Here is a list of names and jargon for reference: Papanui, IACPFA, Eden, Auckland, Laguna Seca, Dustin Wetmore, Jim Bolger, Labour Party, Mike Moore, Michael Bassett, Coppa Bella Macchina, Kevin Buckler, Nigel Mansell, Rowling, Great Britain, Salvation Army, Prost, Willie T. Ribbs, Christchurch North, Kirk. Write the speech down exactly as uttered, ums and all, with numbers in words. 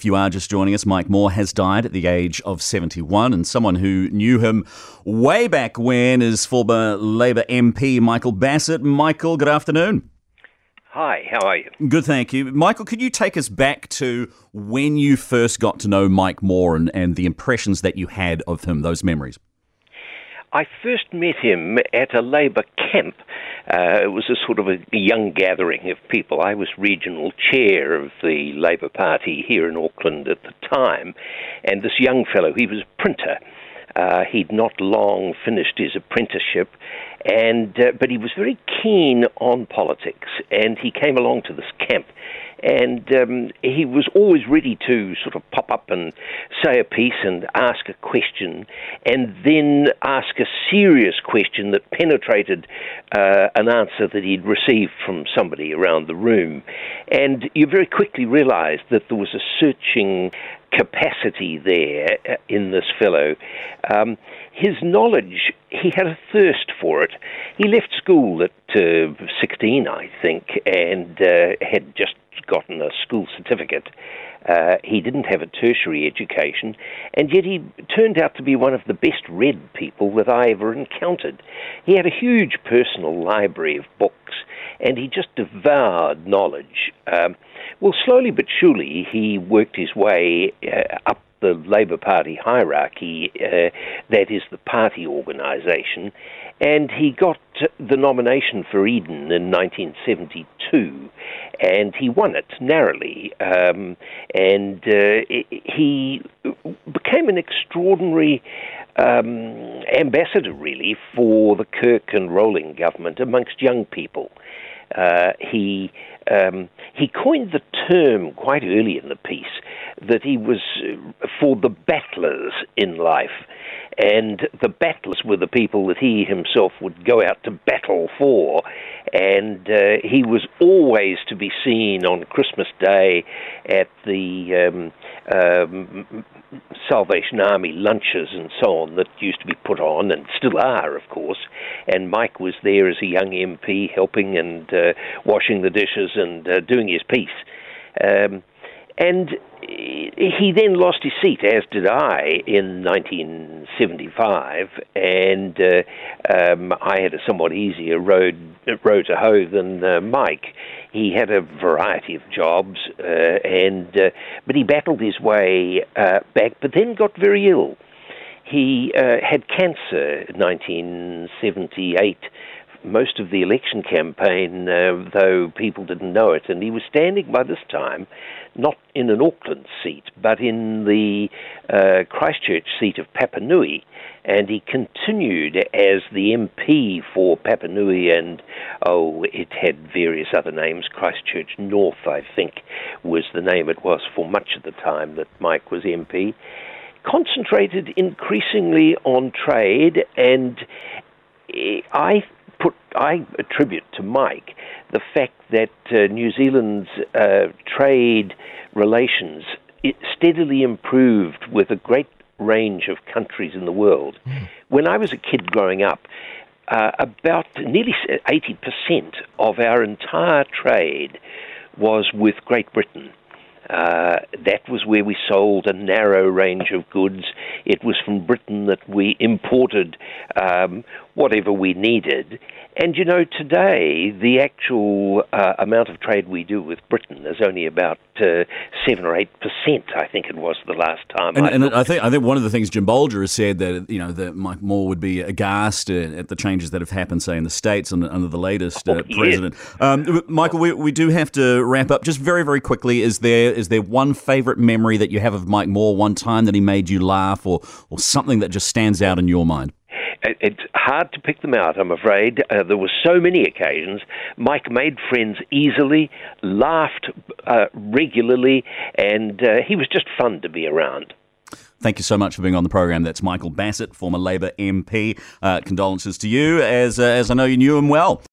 if you are just joining us, Mike Moore has died at the age of seventy-one, and someone who knew him way back when is former Labour M P Michael Bassett. Michael, good afternoon. Hi, how are you? Good, thank you. Michael, could you take us back to when you first got to know Mike Moore and, and the impressions that you had of him, those memories? I first met him at a Labour camp. Uh, it was a sort of a young gathering of people. I was regional chair of the Labour Party here in Auckland at the time, and this young fellow, he was a printer. Uh, he'd not long finished his apprenticeship, and uh, but he was very keen on politics, and he came along to this camp. And um, he was always ready to sort of pop up and say a piece and ask a question and then ask a serious question that penetrated uh, an answer that he'd received from somebody around the room. And you very quickly realised that there was a searching capacity there in this fellow. Um, his knowledge, he had a thirst for it. He left school at uh, sixteen, I think, and uh, had just gotten a school certificate. Uh, he didn't have a tertiary education, and yet he turned out to be one of the best read people that I ever encountered. He had a huge personal library of books, and he just devoured knowledge. Um, well, slowly but surely, he worked his way uh, up the Labour Party hierarchy, uh, that is the party organisation, and he got the nomination for Eden in nineteen seventy-two, and he won it narrowly, um, and uh, he became an extraordinary um, ambassador, really, for the Kirk and Rowling government amongst young people. Uh, he um, he coined the term quite early in the piece that he was for the battlers in life, and the battlers were the people that he himself would go out to battle for, and uh, he was always to be seen on Christmas Day at the um, um, Salvation Army lunches and so on that used to be put on and still are, of course, and Mike was there as a young M P helping and uh, washing the dishes and uh, doing his piece. Um, and he then lost his seat, as did I, in nineteen seventy-five, and uh, um, I had a somewhat easier road, road to hoe than uh, Mike. He had a variety of jobs, uh, and uh, but he battled his way uh, back, but then got very ill. He uh, had cancer in nineteen seventy-eight. Most of the election campaign, uh, though people didn't know it, and he was standing by this time, not in an Auckland seat, but in the uh, Christchurch seat of Papanui, and he continued as the M P for Papanui, and oh, it had various other names. Christchurch North, I think, was the name it was for much of the time that Mike was M P. Concentrated increasingly on trade, and I Put, I attribute to Mike the fact that uh, New Zealand's uh, trade relations it steadily improved with a great range of countries in the world. Mm. When I was a kid growing up, uh, about nearly eighty percent of our entire trade was with Great Britain. Uh, that was where we sold a narrow range of goods. It was from Britain that we imported um, whatever we needed. And, you know, today the actual uh, amount of trade we do with Britain is only about uh, seven or eight percent, I think it was the last time. And I, and I, think, I think one of the things Jim Bolger has said that, you know, that Mike Moore would be aghast at the changes that have happened, say, in the States under, under the latest uh, oh, yes. president. Um, Michael, we, we do have to wrap up. Just very, very quickly, is there... Is there one favourite memory that you have of Mike Moore, one time that he made you laugh or, or something that just stands out in your mind? It's hard to pick them out, I'm afraid. Uh, there were so many occasions. Mike made friends easily, laughed uh, regularly, and uh, he was just fun to be around. Thank you so much for being on the program. That's Michael Bassett, former Labour M P. Uh, condolences to you, as, uh, as I know you knew him well.